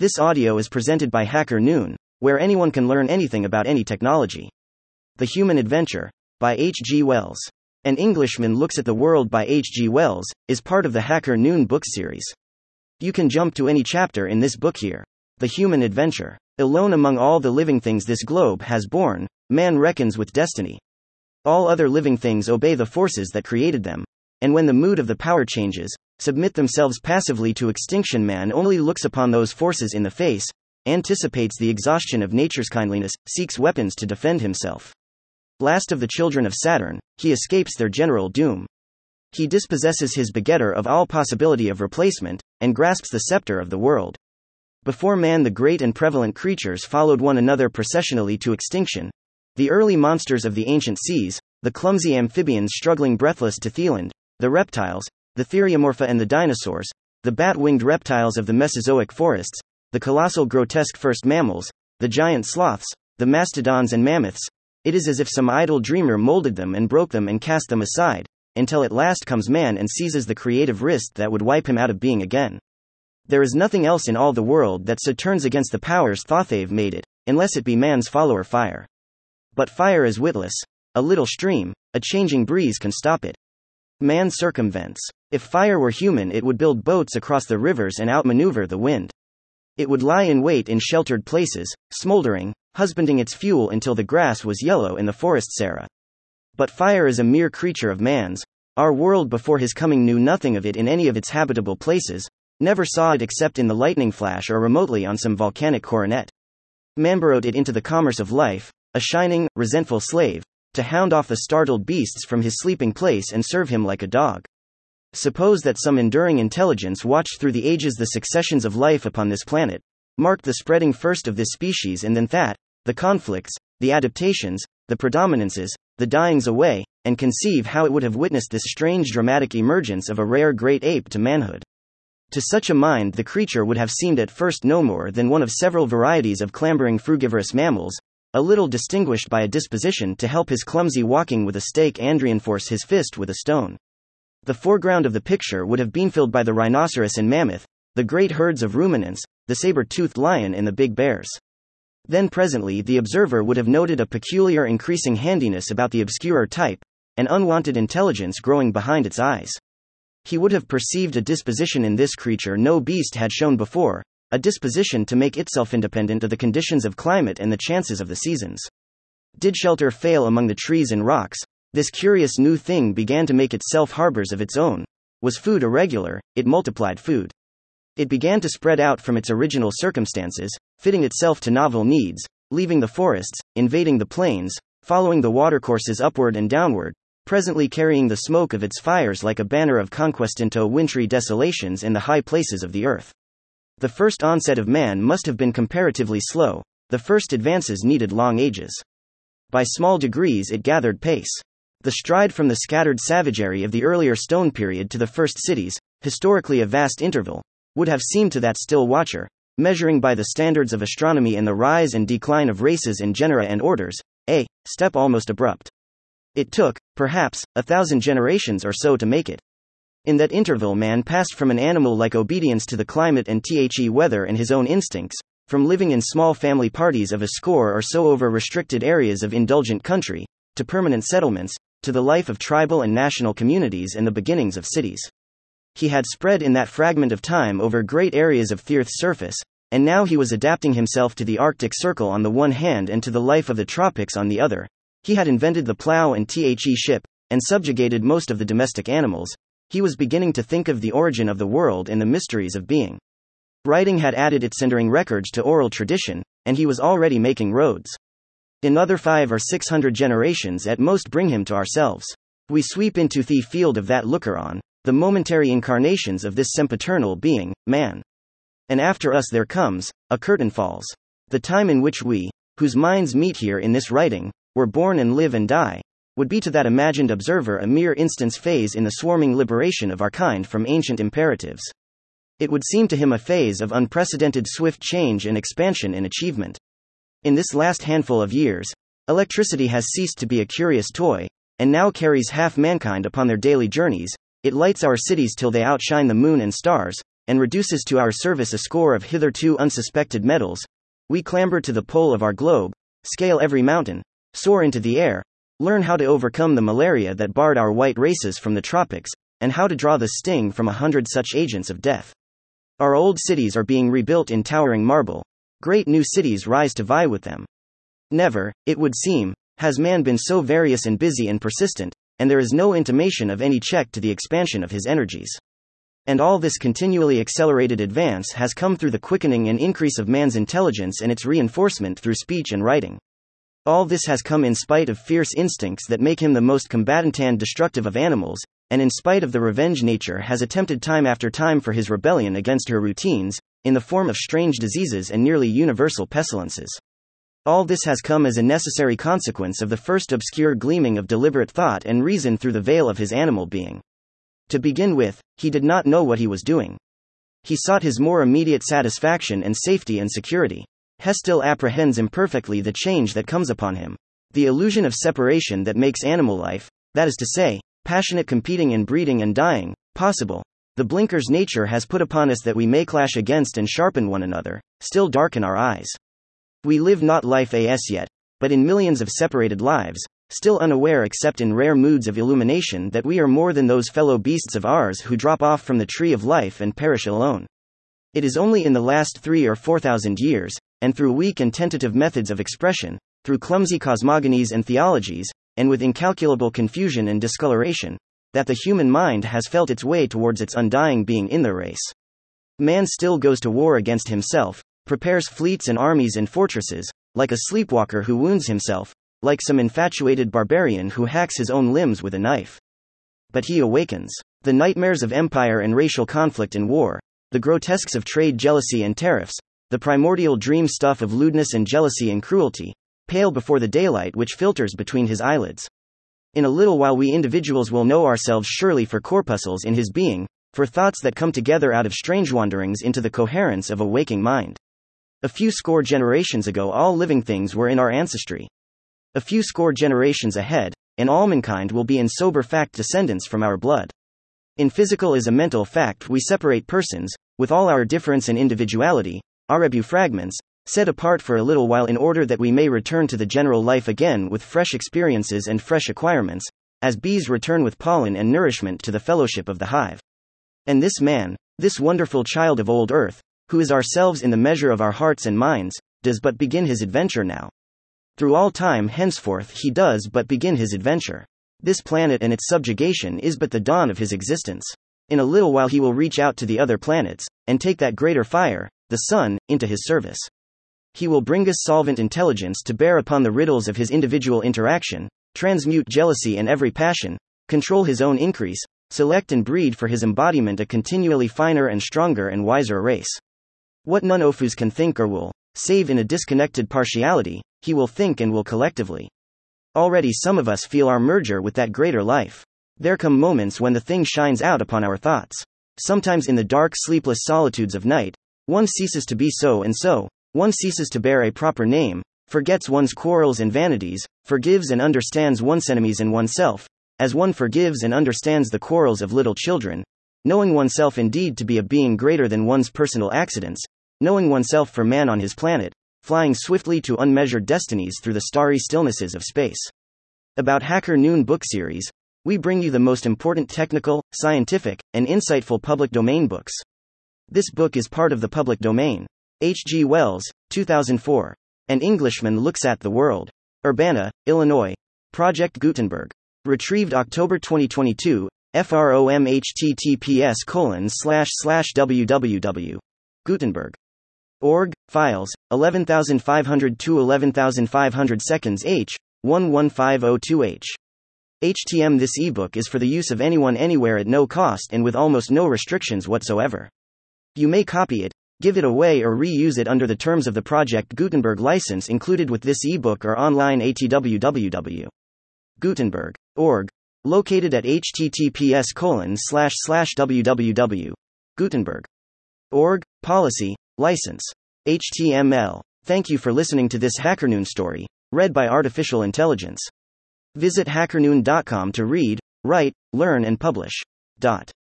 This audio is presented by Hacker Noon, where anyone can learn anything about any technology. The Human Adventure, by H.G. Wells. An Englishman Looks at the World by H.G. Wells, is part of the Hacker Noon book series. You can jump to any chapter in this book here. The Human Adventure. Alone among all the living things this globe has borne, man reckons with destiny. All other living things obey the forces that created them, and when the mood of the power changes, submit themselves passively to extinction. Man only looks upon those forces in the face, anticipates the exhaustion of nature's kindliness, seeks weapons to defend himself. Last of the children of Saturn, he escapes their general doom. He dispossesses his begetter of all possibility of replacement, and grasps the scepter of the world. Before man, the great and prevalent creatures followed one another processionally to extinction. The early monsters of the ancient seas, the clumsy amphibians struggling breathless to Thieland, the reptiles, the Theriomorpha and the dinosaurs, the bat-winged reptiles of the Mesozoic forests, the colossal grotesque first mammals, the giant sloths, the mastodons and mammoths. It is as if some idle dreamer molded them and broke them and cast them aside, until at last comes man and seizes the creative wrist that would wipe him out of being again. There is nothing else in all the world that so turns against the powers Thothave made it, unless it be man's follower fire. But fire is witless. A little stream, a changing breeze can stop it. Man circumvents. If fire were human, it would build boats across the rivers and outmaneuver the wind. It would lie in wait in sheltered places, smoldering, husbanding its fuel until the grass was yellow in the forest Sarah. But fire is a mere creature of man's. Our world before his coming knew nothing of it in any of its habitable places, never saw it except in the lightning flash or remotely on some volcanic coronet. Man burrowed it into the commerce of life, a shining, resentful slave, to hound off the startled beasts from his sleeping place and serve him like a dog. Suppose that some enduring intelligence watched through the ages the successions of life upon this planet, marked the spreading first of this species and then that, the conflicts, the adaptations, the predominances, the dyings away, and conceive how it would have witnessed this strange dramatic emergence of a rare great ape to manhood. To such a mind the creature would have seemed at first no more than one of several varieties of clambering frugivorous mammals, a little distinguished by a disposition to help his clumsy walking with a stake and reinforce his fist with a stone. The foreground of the picture would have been filled by the rhinoceros and mammoth, the great herds of ruminants, the saber-toothed lion and the big bears. Then presently the observer would have noted a peculiar increasing handiness about the obscurer type, an unwonted intelligence growing behind its eyes. He would have perceived a disposition in this creature no beast had shown before, a disposition to make itself independent of the conditions of climate and the chances of the seasons. Did shelter fail among the trees and rocks, this curious new thing began to make itself harbors of its own. Was food irregular, it multiplied food. It began to spread out from its original circumstances, fitting itself to novel needs, leaving the forests, invading the plains, following the watercourses upward and downward, presently carrying the smoke of its fires like a banner of conquest into wintry desolations in the high places of the earth. The first onset of man must have been comparatively slow, the first advances needed long ages. By small degrees it gathered pace. The stride from the scattered savagery of the earlier stone period to the first cities, historically a vast interval, would have seemed to that still watcher, measuring by the standards of astronomy and the rise and decline of races and genera and orders, a step almost abrupt. It took, perhaps, 1,000 generations or so to make it. In that interval man passed from an animal-like obedience to the climate and weather and his own instincts, from living in small family parties of a score or so over restricted areas of indulgent country, to permanent settlements, to the life of tribal and national communities and the beginnings of cities. He had spread in that fragment of time over great areas of the Earth's surface, and now he was adapting himself to the Arctic Circle on the one hand and to the life of the tropics on the other. He had invented the plow and ship, and subjugated most of the domestic animals. He was beginning to think of the origin of the world and the mysteries of being. Writing had added its sundering records to oral tradition, and he was already making roads. Another 500 or 600 generations at most bring him to ourselves. We sweep into the field of that looker-on, the momentary incarnations of this sempiternal being, man. And after us there comes, a curtain falls. The time in which we, whose minds meet here in this writing, were born and live and die, would be to that imagined observer a mere instant's phase in the swarming liberation of our kind from ancient imperatives. It would seem to him a phase of unprecedented swift change and expansion and achievement. In this last handful of years, electricity has ceased to be a curious toy, and now carries half mankind upon their daily journeys. It lights our cities till they outshine the moon and stars, and reduces to our service a score of hitherto unsuspected metals, we clamber to the pole of our globe, scale every mountain, soar into the air, learn how to overcome the malaria that barred our white races from the tropics, and how to draw the sting from 100 such agents of death. Our old cities are being rebuilt in towering marble. Great new cities rise to vie with them. Never, it would seem, has man been so various and busy and persistent, and there is no intimation of any check to the expansion of his energies. And all this continually accelerated advance has come through the quickening and increase of man's intelligence and its reinforcement through speech and writing. All this has come in spite of fierce instincts that make him the most combatant and destructive of animals, and in spite of the revenge nature has attempted time after time for his rebellion against her routines, in the form of strange diseases and nearly universal pestilences. All this has come as a necessary consequence of the first obscure gleaming of deliberate thought and reason through the veil of his animal being. To begin with, he did not know what he was doing. He sought his more immediate satisfaction and safety and security. He still apprehends imperfectly the change that comes upon him. The illusion of separation that makes animal life, that is to say, passionate competing and breeding and dying, possible. The blinkers nature has put upon us that we may clash against and sharpen one another, still darken our eyes. We live not life as yet, but in millions of separated lives, still unaware except in rare moods of illumination that we are more than those fellow beasts of ours who drop off from the tree of life and perish alone. It is only in the last 3,000 or 4,000 years, and through weak and tentative methods of expression, through clumsy cosmogonies and theologies, and with incalculable confusion and discoloration, that the human mind has felt its way towards its undying being in the race. Man still goes to war against himself, prepares fleets and armies and fortresses, like a sleepwalker who wounds himself, like some infatuated barbarian who hacks his own limbs with a knife. But he awakens. The nightmares of empire and racial conflict and war, the grotesques of trade jealousy and tariffs, the primordial dream stuff of lewdness and jealousy and cruelty, pale before the daylight which filters between his eyelids. In a little while we individuals will know ourselves surely for corpuscles in his being, for thoughts that come together out of strange wanderings into the coherence of a waking mind. A few score generations ago all living things were in our ancestry. A few score generations ahead, and all mankind will be in sober fact descendants from our blood. In physical as a mental fact we separate persons, with all our difference and individuality, Arebu fragments, set apart for a little while in order that we may return to the general life again with fresh experiences and fresh acquirements, as bees return with pollen and nourishment to the fellowship of the hive. And this man, this wonderful child of old earth, who is ourselves in the measure of our hearts and minds, does but begin his adventure now. Through all time henceforth he does but begin his adventure. This planet and its subjugation is but the dawn of his existence. In a little while he will reach out to the other planets, and take that greater fire, the sun, into his service. He will bring us solvent intelligence to bear upon the riddles of his individual interaction, transmute jealousy and every passion, control his own increase, select and breed for his embodiment a continually finer and stronger and wiser race. What none ofus can think or will, save in a disconnected partiality, he will think and will collectively. Already some of us feel our merger with that greater life. There come moments when the thing shines out upon our thoughts. Sometimes in the dark sleepless solitudes of night, one ceases to be so and so, one ceases to bear a proper name, forgets one's quarrels and vanities, forgives and understands one's enemies and oneself, as one forgives and understands the quarrels of little children, knowing oneself indeed to be a being greater than one's personal accidents, knowing oneself for man on his planet, flying swiftly to unmeasured destinies through the starry stillnesses of space. About Hacker Noon book series, we bring you the most important technical, scientific, and insightful public domain books. This book is part of the public domain. H.G. Wells, 2004. An Englishman Looks at the World. Urbana, Illinois. Project Gutenberg. Retrieved October 2022. From https://www.gutenberg.org, files, 11502-11500 seconds h, 115028. HTM This ebook is for the use of anyone anywhere at no cost and with almost no restrictions whatsoever. You may copy it, give it away or reuse it under the terms of the Project Gutenberg license included with this ebook or online at www.gutenberg.org, located at https://www.gutenberg.org, policy, license, HTML. Thank you for listening to this Hacker Noon story, read by Artificial Intelligence. Visit hackernoon.com to read, write, learn and publish.